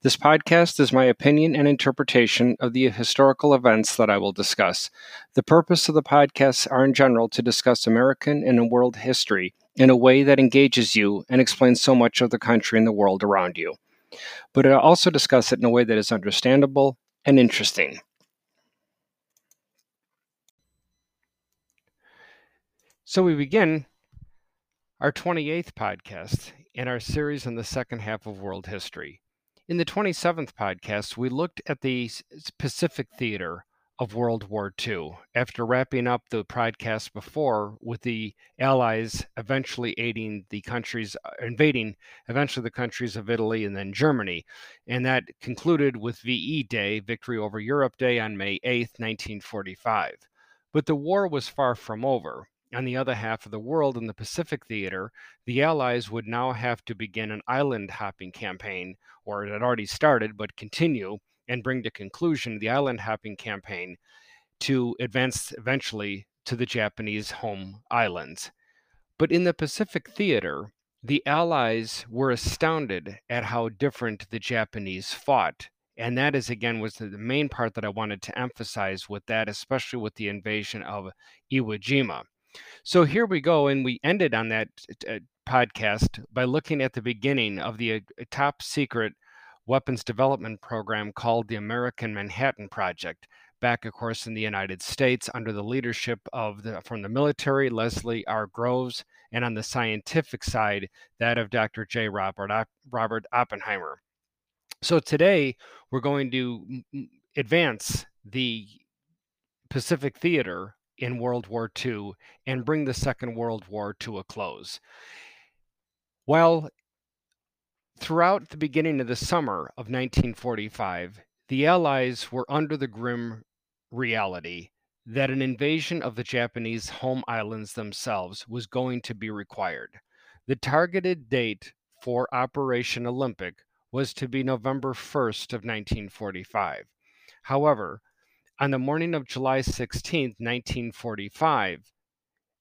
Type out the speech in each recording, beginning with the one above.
This podcast is my opinion and interpretation of the historical events that I will discuss. The purpose of the podcasts are in general to discuss American and world history in a way that engages you and explains so much of the country and the world around you. But I also discuss it in a way that is understandable and interesting. So we begin our 28th podcast in our series on the second half of world history. In the 27th podcast, we looked at the Pacific theater of World War II, after wrapping up the podcast before with the Allies eventually invading the countries of Italy and then Germany. And that concluded with VE Day, Victory over Europe Day, on May 8th, 1945. But the war was far from over. On the other half of the world, in the Pacific theater, the Allies would now have to begin an island-hopping campaign, or it had already started, but continue and bring to conclusion the island-hopping campaign to advance eventually to the Japanese home islands. But in the Pacific theater, the Allies were astounded at how different the Japanese fought. And that is, again, was the main part that I wanted to emphasize with that, especially with the invasion of Iwo Jima. So here we go, and we ended on that podcast by looking at the beginning of the top-secret weapons development program called the American Manhattan Project, back, of course, in the United States under the leadership of from the military, Leslie R. Groves, and on the scientific side, that of Dr. J. Robert Oppenheimer. So today, we're going to advance the Pacific theater in World War II and bring the Second World War to a close. While throughout the beginning of the summer of 1945, the Allies were under the grim reality that an invasion of the Japanese home islands themselves was going to be required. The targeted date for Operation Olympic was to be November 1st of 1945. However, on the morning of July 16th, 1945,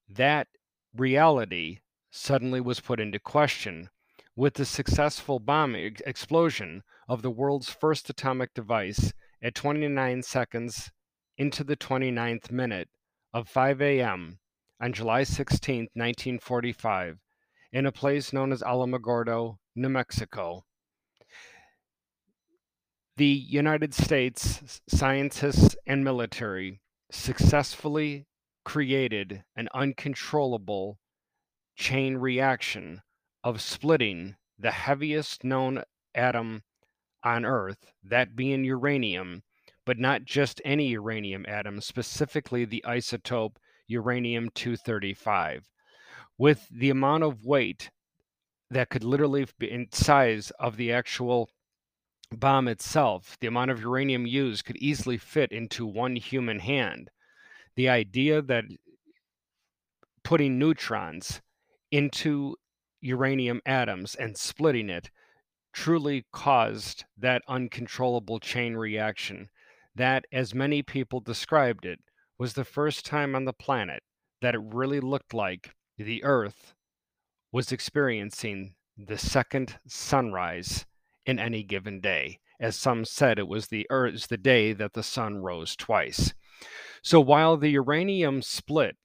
that reality suddenly was put into question with the successful bombing explosion of the world's first atomic device at 29 seconds into the 29th minute of 5 a.m. on July 16th, 1945, in a place known as Alamogordo, New Mexico. The United States scientists and military successfully created an uncontrollable chain reaction of splitting the heaviest known atom on Earth, that being uranium, but not just any uranium atom, specifically the isotope uranium-235, with the amount of weight that could literally be in size of the actual bomb itself. The amount of uranium used could easily fit into one human hand. The idea that putting neutrons into uranium atoms and splitting it truly caused that uncontrollable chain reaction that, as many people described it, was the first time on the planet that it really looked like the Earth was experiencing the second sunrise in any given day. As some said, it was the day that the sun rose twice. So while the uranium split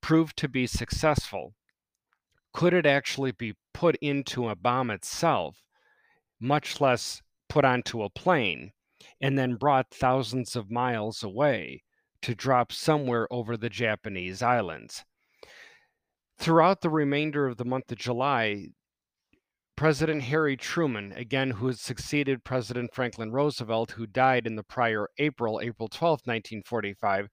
proved to be successful, could it actually be put into a bomb itself, much less put onto a plane, and then brought thousands of miles away to drop somewhere over the Japanese islands? Throughout the remainder of the month of July, President Harry Truman, again, who had succeeded President Franklin Roosevelt, who died in the prior April 12, 1945,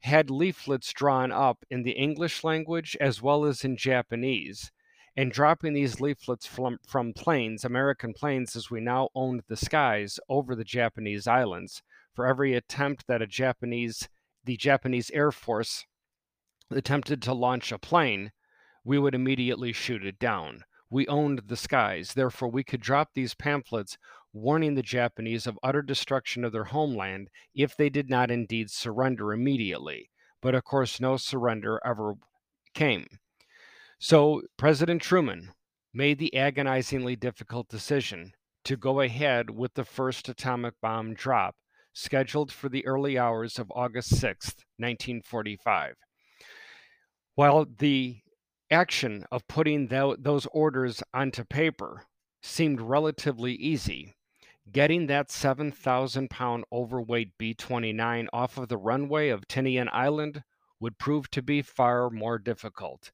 had leaflets drawn up in the English language as well as in Japanese, and dropping these leaflets from planes, American planes as we now owned the skies, over the Japanese islands for every attempt that the Japanese Air Force attempted to launch a plane. we would immediately shoot it down. We owned the skies, therefore we could drop these pamphlets warning the Japanese of utter destruction of their homeland if they did not indeed surrender immediately. But of course, no surrender ever came. So President Truman made the agonizingly difficult decision to go ahead with the first atomic bomb drop, scheduled for the early hours of August 6th, 1945. While the action of putting those orders onto paper seemed relatively easy, getting that 7,000-pound overweight B-29 off of the runway of Tinian Island would prove to be far more difficult.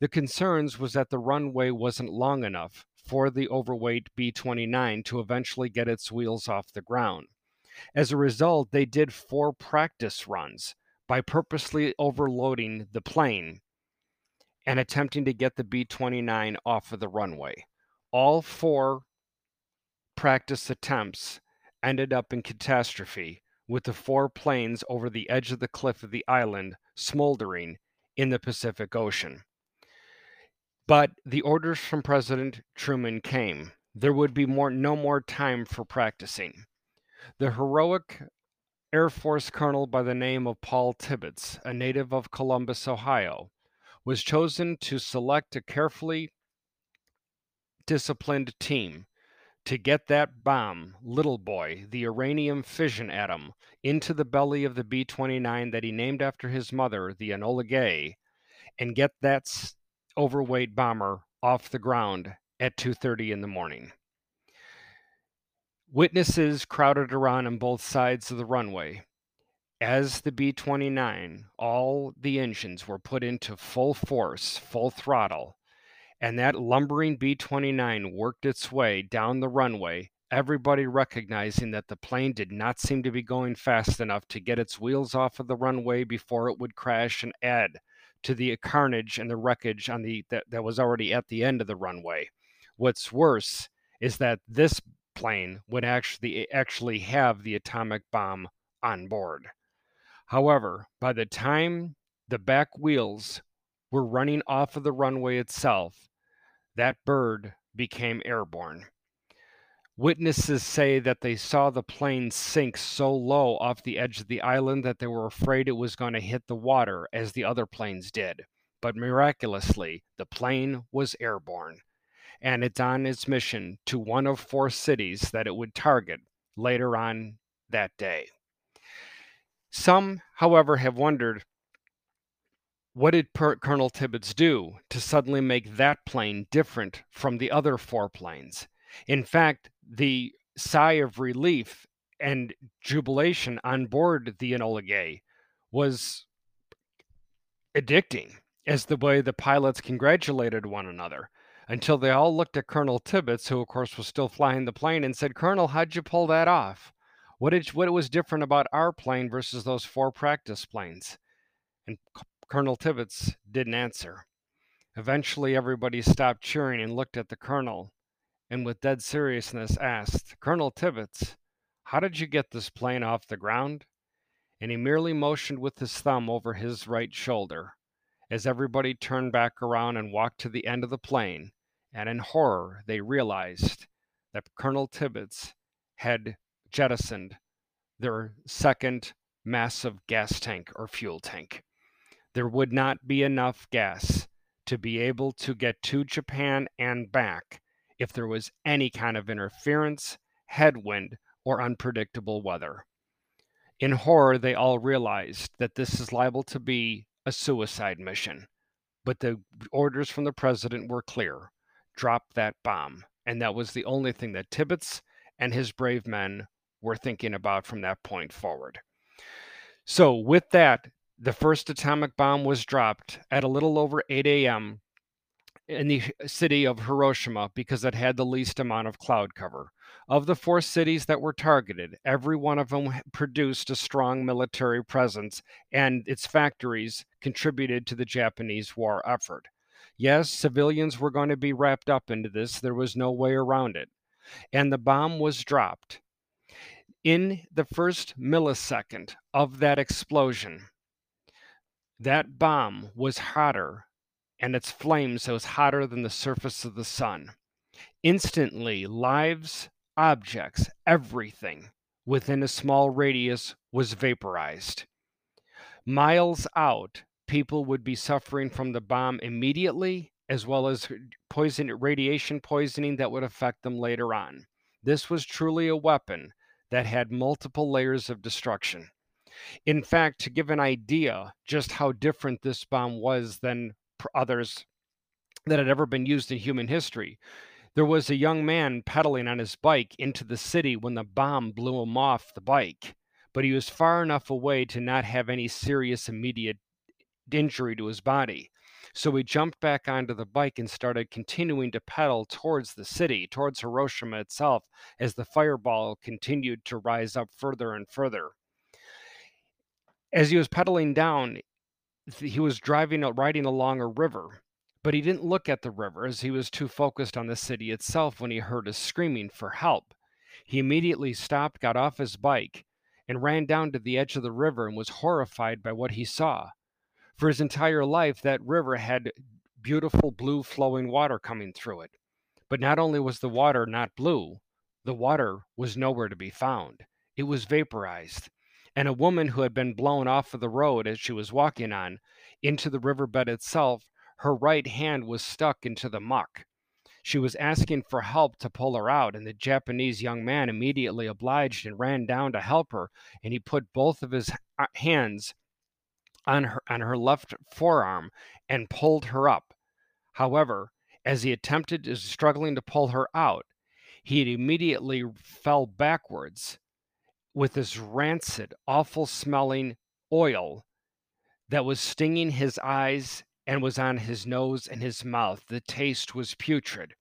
The concerns was that the runway wasn't long enough for the overweight B-29 to eventually get its wheels off the ground. As a result, they did 4 practice runs by purposely overloading the plane and attempting to get the B-29 off of the runway. All 4 practice attempts ended up in catastrophe, with the 4 planes over the edge of the cliff of the island smoldering in the Pacific Ocean. But the orders from President Truman came. There would be no more time for practicing. The heroic Air Force colonel by the name of Paul Tibbets, a native of Columbus, Ohio, was chosen to select a carefully disciplined team to get that bomb, Little Boy, the uranium fission atom, into the belly of the B-29 that he named after his mother, the Enola Gay, and get that overweight bomber off the ground at 2:30 in the morning. Witnesses crowded around on both sides of the runway as the B-29, all the engines were put into full force, full throttle, and that lumbering B-29 worked its way down the runway, everybody recognizing that the plane did not seem to be going fast enough to get its wheels off of the runway before it would crash and add to the carnage and the wreckage on that was already at the end of the runway. What's worse is that this plane would actually have the atomic bomb on board. However, by the time the back wheels were running off of the runway itself, that bird became airborne. Witnesses say that they saw the plane sink so low off the edge of the island that they were afraid it was going to hit the water as the other planes did. But miraculously, the plane was airborne, and it's on its mission to one of 4 cities that it would target later on that day. Some, however, have wondered, what did Colonel Tibbets do to suddenly make that plane different from the other 4 planes? In fact, the sigh of relief and jubilation on board the Enola Gay was addicting, as the way the pilots congratulated one another, until they all looked at Colonel Tibbets, who of course was still flying the plane, and said, "Colonel, how'd you pull that off? What was different about our plane versus those 4 practice planes?" And Colonel Tibbets didn't answer. Eventually, everybody stopped cheering and looked at the colonel, and with dead seriousness asked, "Colonel Tibbets, how did you get this plane off the ground?" And he merely motioned with his thumb over his right shoulder as everybody turned back around and walked to the end of the plane, and in horror they realized that Colonel Tibbets had jettisoned their second massive gas tank or fuel tank. There would not be enough gas to be able to get to Japan and back if there was any kind of interference, headwind, or unpredictable weather. In horror, they all realized that this is liable to be a suicide mission. But the orders from the president were clear. Drop that bomb. And that was the only thing that Tibbets and his brave men were thinking about from that point forward. So with that, the first atomic bomb was dropped at a little over 8 a.m., in the city of Hiroshima, because it had the least amount of cloud cover. Of the 4 cities that were targeted, every one of them produced a strong military presence, and its factories contributed to the Japanese war effort. Yes, civilians were going to be wrapped up into this. There was no way around it. And the bomb was dropped. In the first millisecond of that explosion, that bomb was hotter and its flame so it's hotter than the surface of the sun. Instantly, lives, objects, everything within a small radius was vaporized. Miles out, people would be suffering from the bomb immediately, as well as radiation poisoning that would affect them later on. This was truly a weapon that had multiple layers of destruction. In fact, to give an idea just how different this bomb was than others that had ever been used in human history, there was a young man pedaling on his bike into the city when the bomb blew him off the bike, but he was far enough away to not have any serious immediate injury to his body. So he jumped back onto the bike and started continuing to pedal towards the city, towards Hiroshima itself, as the fireball continued to rise up further and further. As he was pedaling down, he was riding along a river, but he didn't look at the river as he was too focused on the city itself when he heard us screaming for help. He immediately stopped, got off his bike, and ran down to the edge of the river and was horrified by what he saw. For his entire life, that river had beautiful blue flowing water coming through it. But not only was the water not blue, the water was nowhere to be found. It was vaporized. And a woman who had been blown off of the road as she was walking on into the riverbed itself, her right hand was stuck into the muck. She was asking for help to pull her out, and the Japanese young man immediately obliged and ran down to help her, and he put both of his hands on her left forearm and pulled her up. However, as he struggling to pull her out, he immediately fell backwards with this rancid, awful smelling oil that was stinging his eyes and was on his nose and his mouth. The taste was putrid.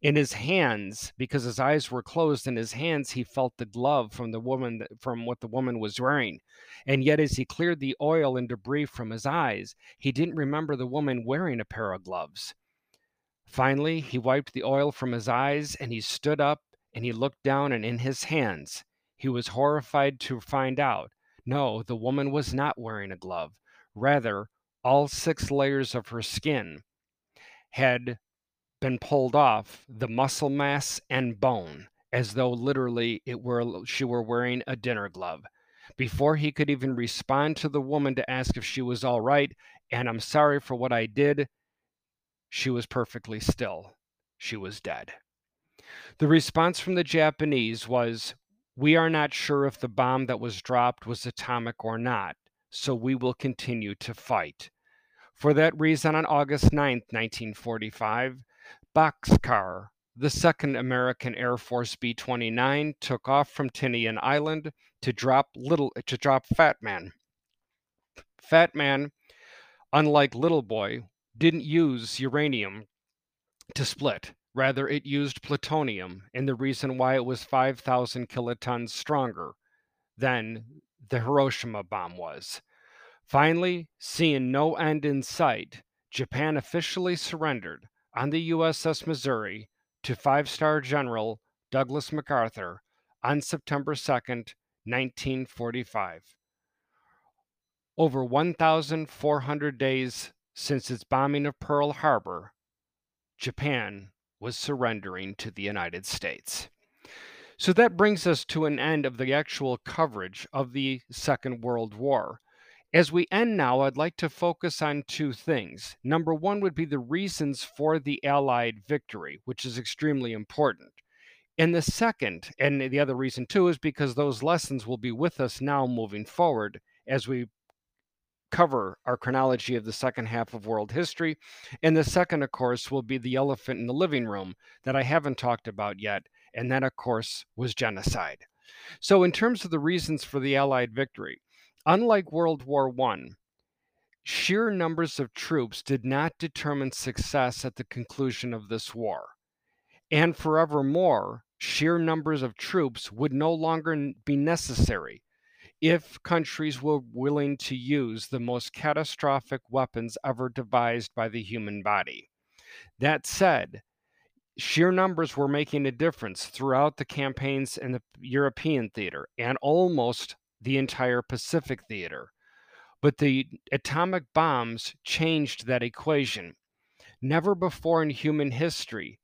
In his hands, because his eyes were closed, in his hands he felt the glove from what the woman was wearing. And yet as he cleared the oil and debris from his eyes, he didn't remember the woman wearing a pair of gloves. Finally, he wiped the oil from his eyes and he stood up and he looked down, and in his hands, he was horrified to find out, no, the woman was not wearing a glove. Rather, all 6 layers of her skin had been pulled off, the muscle mass and bone, as though literally she were wearing a dinner glove. Before he could even respond to the woman to ask if she was all right, and I'm sorry for what I did, she was perfectly still. She was dead. The response from the Japanese was, "We are not sure if the bomb that was dropped was atomic or not, so we will continue to fight." For that reason, on August 9th, 1945, Boxcar, the second American Air Force B-29, took off from Tinian Island to drop Fat Man. Fat Man, unlike Little Boy, didn't use uranium to split. Rather, it used plutonium, and the reason why it was 5,000 kilotons stronger than the Hiroshima bomb was. Finally, seeing no end in sight, Japan officially surrendered on the USS Missouri to 5-star General Douglas MacArthur on September 2, 1945. Over 1,400 days since its bombing of Pearl Harbor, Japan was surrendering to the United States. So that brings us to an end of the actual coverage of the Second World War. As we end now, I'd like to focus on 2 things. Number 1 would be the reasons for the Allied victory, which is extremely important. And the second, and the other reason too, is because those lessons will be with us now moving forward as we cover our chronology of the second half of world history. And the second, of course, will be the elephant in the living room that I haven't talked about yet, and that, of course, was genocide. So in terms of the reasons for the Allied victory, unlike World War I, sheer numbers of troops did not determine success at the conclusion of this war. And forevermore, sheer numbers of troops would no longer be necessary if countries were willing to use the most catastrophic weapons ever devised by the human body. That said, sheer numbers were making a difference throughout the campaigns in the European theater and almost the entire Pacific theater. But the atomic bombs changed that equation. Never before in human history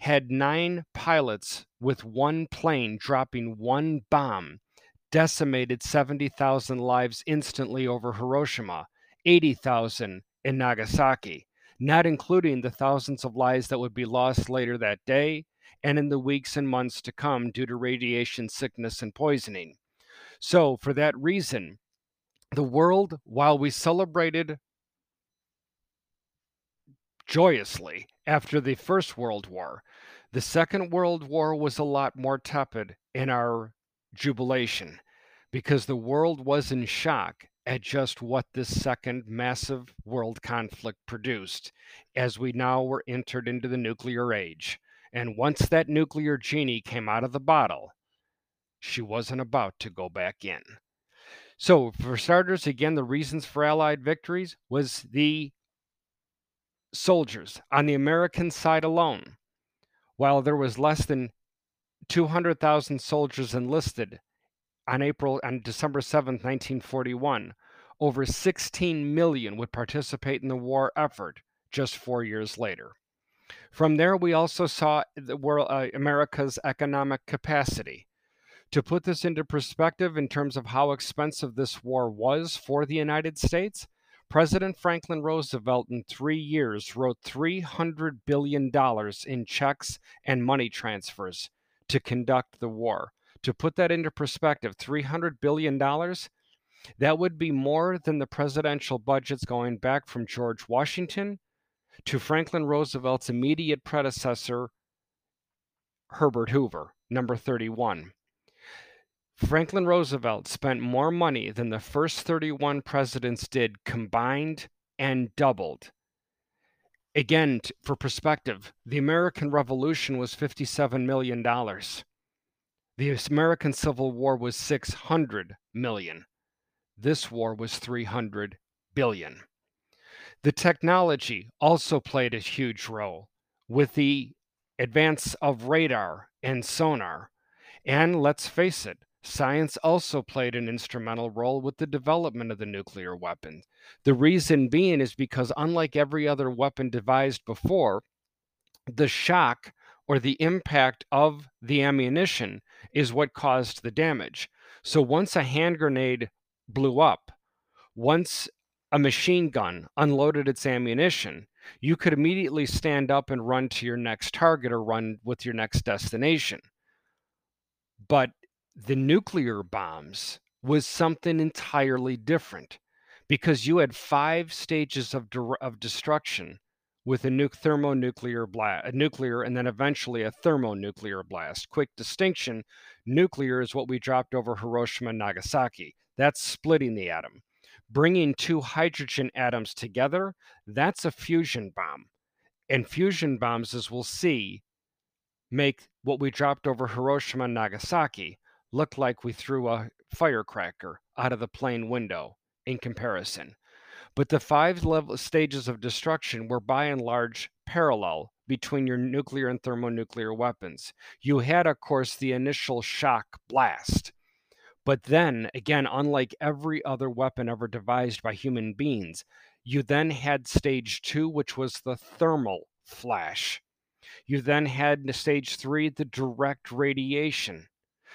had 9 pilots with 1 plane dropping 1 bomb decimated 70,000 lives instantly over Hiroshima, 80,000 in Nagasaki, not including the thousands of lives that would be lost later that day and in the weeks and months to come due to radiation sickness and poisoning. So for that reason, the world, while we celebrated joyously after the First World War, the Second World War was a lot more tepid in our jubilation because the world was in shock at just what this second massive world conflict produced as we now were entered into the nuclear age. And once that nuclear genie came out of the bottle, she wasn't about to go back in. So for starters, again, the reasons for Allied victories was the soldiers on the American side alone. While there was less than 200,000 soldiers enlisted on December 7, 1941, over 16 million would participate in the war effort just 4 years later. From there, we also saw the world, America's economic capacity. To put this into perspective in terms of how expensive this war was for the United States, President Franklin Roosevelt in 3 years wrote $300 billion in checks and money transfers to conduct the war. To put that into perspective, $300 billion, that would be more than the presidential budgets going back from George Washington to Franklin Roosevelt's immediate predecessor, Herbert Hoover, number 31. Franklin Roosevelt spent more money than the first 31 presidents did combined and doubled. Again, for perspective, the American Revolution was $57 million. The American Civil War was $600 million. This war was $300 billion. The technology also played a huge role with the advance of radar and sonar. And let's face it, science also played an instrumental role with the development of the nuclear weapon. The reason being is because unlike every other weapon devised before, the shock or the impact of the ammunition is what caused the damage. So once a hand grenade blew up, once a machine gun unloaded its ammunition, you could immediately stand up and run to your next target or run with your next destination. But the nuclear bombs was something entirely different because you had 5 stages of destruction with a nuclear and then eventually a thermonuclear blast. Quick distinction, nuclear is what we dropped over Hiroshima and Nagasaki. That's splitting the atom. Bringing 2 hydrogen atoms together, that's a fusion bomb. And fusion bombs, as we'll see, make what we dropped over Hiroshima and Nagasaki look like we threw a firecracker out of the plane window in comparison. But the 5 stages of destruction were by and large parallel between your nuclear and thermonuclear weapons. You had, of course, the initial shock blast. But then, again, unlike every other weapon ever devised by human beings, you then had stage 2, which was the thermal flash. You then had stage 3, the direct radiation.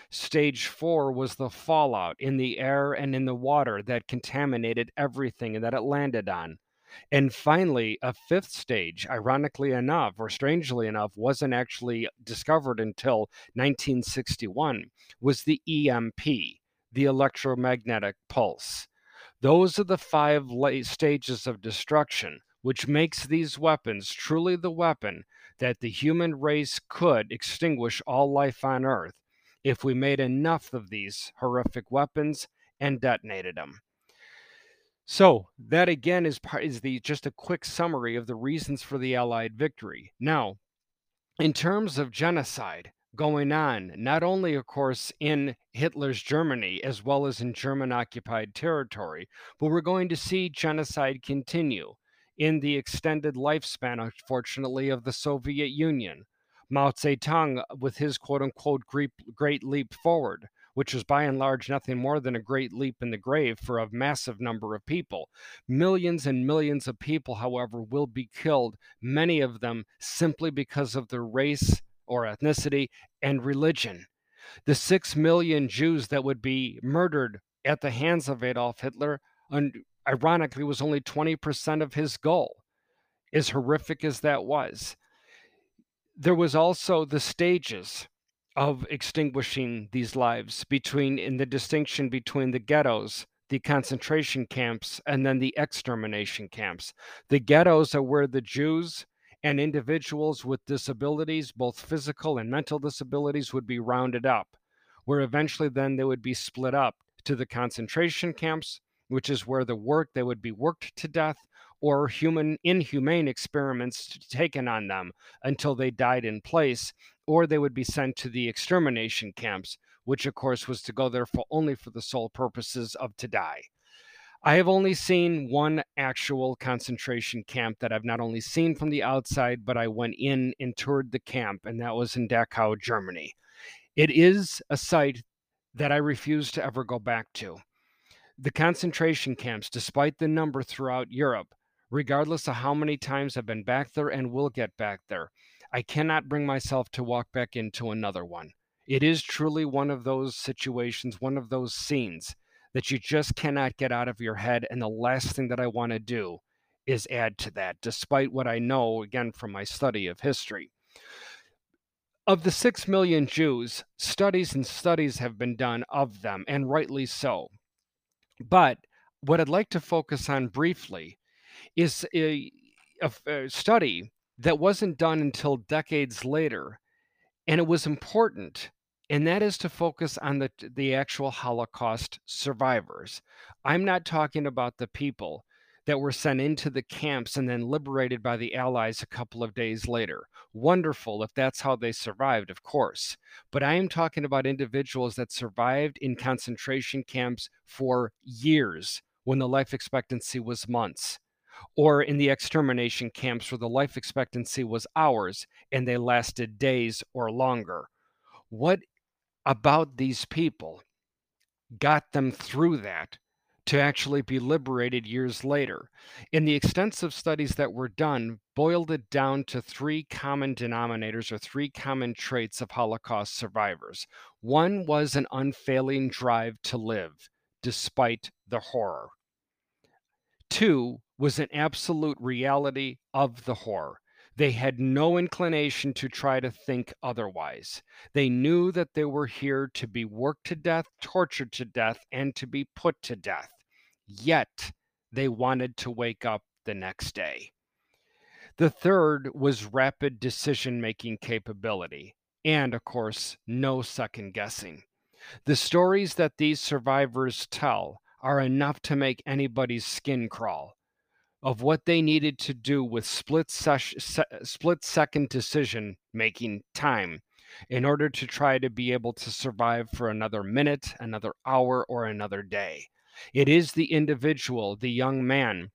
Stage 4 was the fallout in the air and in the water that contaminated everything that it landed on. And finally, a 5th stage, ironically enough, or strangely enough, wasn't actually discovered until 1961, was the EMP, the electromagnetic pulse. Those are the 5 stages of destruction, which makes these weapons truly the weapon that the human race could extinguish all life on Earth if we made enough of these horrific weapons and detonated them. So that again is just a quick summary of the reasons for the Allied victory. Now, in terms of genocide going on, not only, of course, in Hitler's Germany as well as in German-occupied territory, but we're going to see genocide continue in the extended lifespan, unfortunately, of the Soviet Union. Mao Zedong, with his quote-unquote great leap forward, which was by and large nothing more than a great leap in the grave for a massive number of people. Millions and millions of people, however, will be killed, many of them simply because of their race or ethnicity and religion. The 6 million Jews that would be murdered at the hands of Adolf Hitler, ironically, was only 20% of his goal, as horrific as that was. There was also the stages of extinguishing these lives in the distinction between the ghettos, the concentration camps, and then the extermination camps. The ghettos are where the Jews and individuals with disabilities, both physical and mental disabilities, would be rounded up, where eventually then they would be split up to the concentration camps, which is where they would be worked to death, or inhumane experiments taken on them until they died in place, or they would be sent to the extermination camps, which of course was to go there only for the sole purposes of to die. I have only seen one actual concentration camp that I've not only seen from the outside, but I went in and toured the camp, and that was in Dachau, Germany. It is a site that I refuse to ever go back to. The concentration camps, despite the number throughout Europe, regardless of how many times I've been back there and will get back there, I cannot bring myself to walk back into another one. It is truly one of those situations, one of those scenes that you just cannot get out of your head. And the last thing that I want to do is add to that, despite what I know, again, from my study of history. Of the 6 million Jews, studies and studies have been done of them, and rightly so. But what I'd like to focus on briefly is a study that wasn't done until decades later, and it was important, and that is to focus on the actual Holocaust survivors. I'm not talking about the people that were sent into the camps and then liberated by the Allies a couple of days later. Wonderful if that's how they survived, of course. But I am talking about individuals that survived in concentration camps for years when the life expectancy was months, or in the extermination camps where the life expectancy was hours and they lasted days or longer. What about these people got them through that to actually be liberated years later? And the extensive studies that were done boiled it down to three common denominators, or three common traits of Holocaust survivors. One was an unfailing drive to live, despite the horror. Two was an absolute reality of the horror. They had no inclination to try to think otherwise. They knew that they were here to be worked to death, tortured to death, and to be put to death. Yet, they wanted to wake up the next day. The third was rapid decision-making capability, and, of course, no second-guessing. The stories that these survivors tell are enough to make anybody's skin crawl, of what they needed to do with split-second decision-making time in order to try to be able to survive for another minute, another hour, or another day. It is the individual, the young man,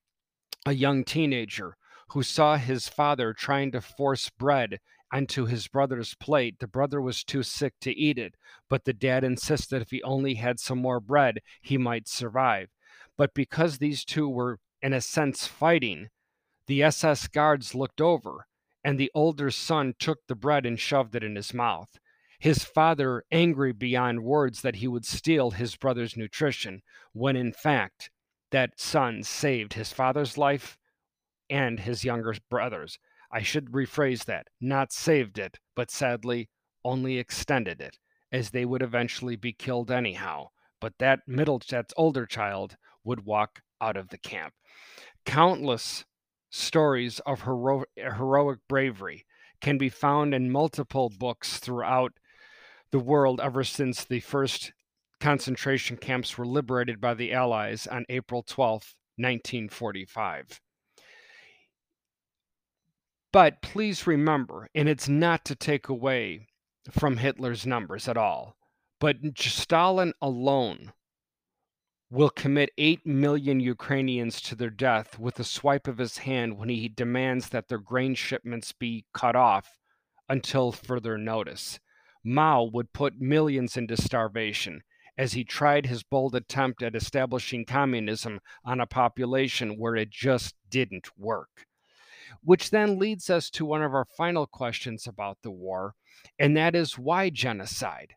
a young teenager, who saw his father trying to force bread onto his brother's plate. The brother was too sick to eat it, but the dad insisted if he only had some more bread, he might survive. But because these two were, in a sense, fighting, the SS guards looked over, and the older son took the bread and shoved it in his mouth. His father, angry beyond words that he would steal his brother's nutrition, when in fact, that son saved his father's life and his younger brother's. I should rephrase that, not saved it, but sadly, only extended it, as they would eventually be killed anyhow. But that older child would walk out of the camp. Countless stories of heroic bravery can be found in multiple books throughout the world ever since the first concentration camps were liberated by the Allies on April 12, 1945. But please remember, and it's not to take away from Hitler's numbers at all, but Stalin alone will commit 8 million Ukrainians to their death with a swipe of his hand when he demands that their grain shipments be cut off until further notice. Mao would put millions into starvation, as he tried his bold attempt at establishing communism on a population where it just didn't work. Which then leads us to one of our final questions about the war, and that is, why genocide?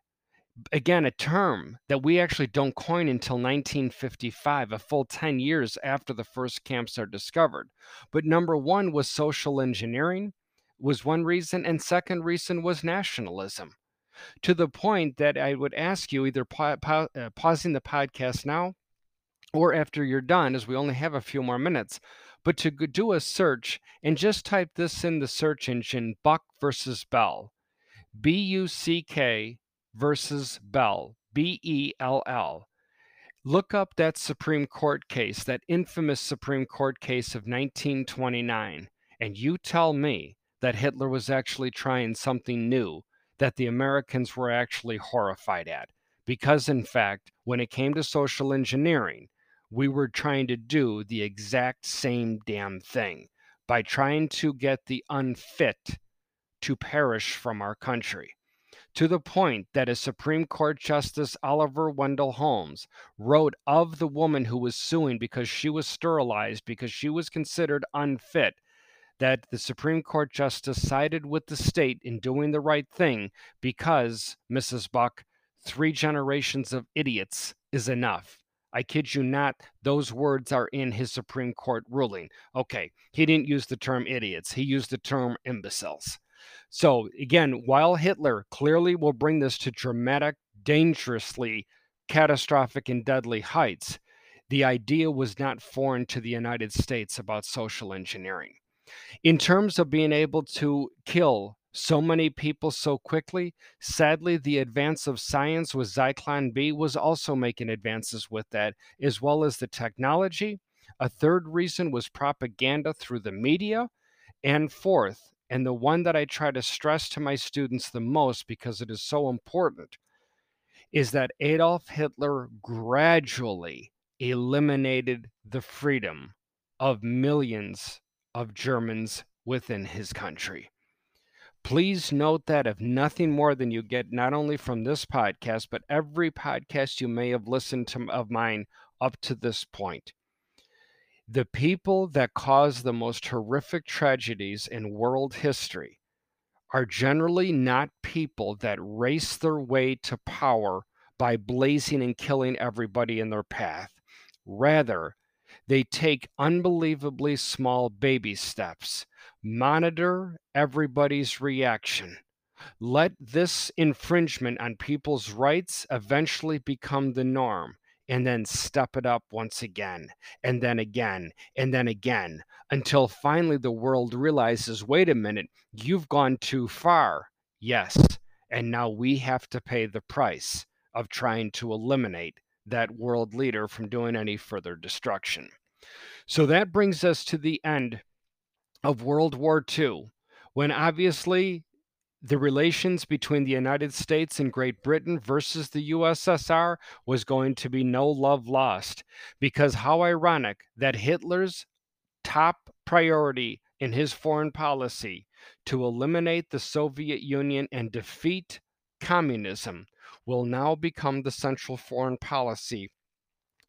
Again, a term that we actually don't coin until 1955, a full 10 years after the first camps are discovered. But number one was social engineering, was one reason, and second reason was nationalism. To the point that I would ask you, either pausing the podcast now or after you're done, as we only have a few more minutes, but to do a search and just type this in the search engine, Buck versus Bell, B-U-C-K versus Bell, B-E-L-L. Look up that Supreme Court case, that infamous Supreme Court case of 1929, and you tell me that Hitler was actually trying something new that the Americans were actually horrified at. Because, in fact, when it came to social engineering, we were trying to do the exact same damn thing by trying to get the unfit to perish from our country. To the point that a Supreme Court Justice, Oliver Wendell Holmes, wrote of the woman who was suing because she was sterilized, because she was considered unfit, that the Supreme Court Justice sided with the state in doing the right thing because, Mrs. Buck, 3 generations of idiots is enough. I kid you not, those words are in his Supreme Court ruling. Okay, he didn't use the term idiots. He used the term imbeciles. So again, while Hitler clearly will bring this to dramatic, dangerously catastrophic and deadly heights, the idea was not foreign to the United States about social engineering. In terms of being able to kill so many people so quickly, sadly, the advance of science with Zyklon B was also making advances with that, as well as the technology. A third reason was propaganda through the media. And fourth, and the one that I try to stress to my students the most because it is so important, is that Adolf Hitler gradually eliminated the freedom of millions of Germans within his country. Please note that if nothing more than you get not only from this podcast, but every podcast you may have listened to of mine up to this point. The people that cause the most horrific tragedies in world history are generally not people that race their way to power by blazing and killing everybody in their path. Rather, they take unbelievably small baby steps, monitor everybody's reaction. Let this infringement on people's rights eventually become the norm. And then step it up once again, and then again, and then again, until finally the world realizes, wait a minute, you've gone too far. Yes, and now we have to pay the price of trying to eliminate that world leader from doing any further destruction. So that brings us to the end of World War II, when obviously the relations between the United States and Great Britain versus the USSR was going to be no love lost, because how ironic that Hitler's top priority in his foreign policy to eliminate the Soviet Union and defeat communism will now become the central foreign policy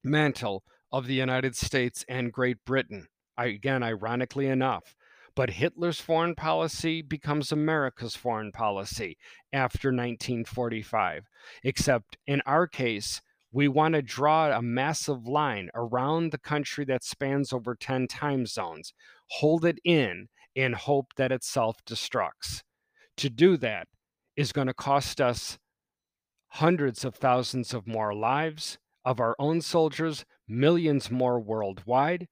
mantle of the United States and Great Britain. Again, ironically enough. But Hitler's foreign policy becomes America's foreign policy after 1945. Except in our case, we want to draw a massive line around the country that spans over 10 time zones, hold it in, and hope that it self-destructs. To do that is going to cost us hundreds of thousands of more lives of our own soldiers, millions more worldwide.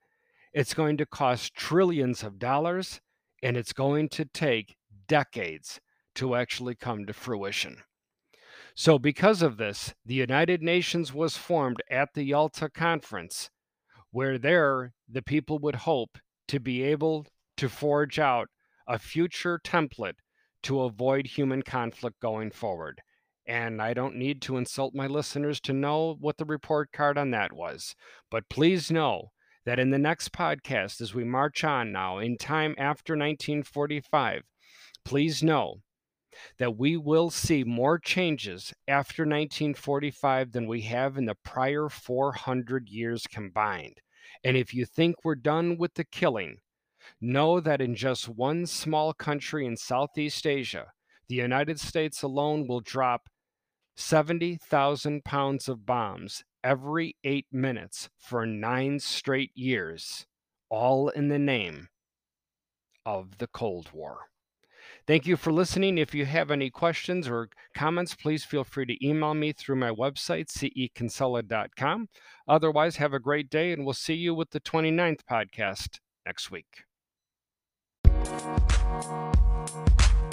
It's going to cost trillions of dollars, and it's going to take decades to actually come to fruition. So because of this, the United Nations was formed at the Yalta Conference, where there the people would hope to be able to forge out a future template to avoid human conflict going forward. And I don't need to insult my listeners to know what the report card on that was, but please know that in the next podcast, as we march on now in time after 1945, please know that we will see more changes after 1945 than we have in the prior 400 years combined. And if you think we're done with the killing, know that in just one small country in Southeast Asia, the United States alone will drop 70,000 pounds of bombs every 8 minutes for 9 straight years, all in the name of the Cold War. Thank you for listening. If you have any questions or comments, please feel free to email me through my website, ckinsella.com. Otherwise, have a great day, and we'll see you with the 29th podcast next week.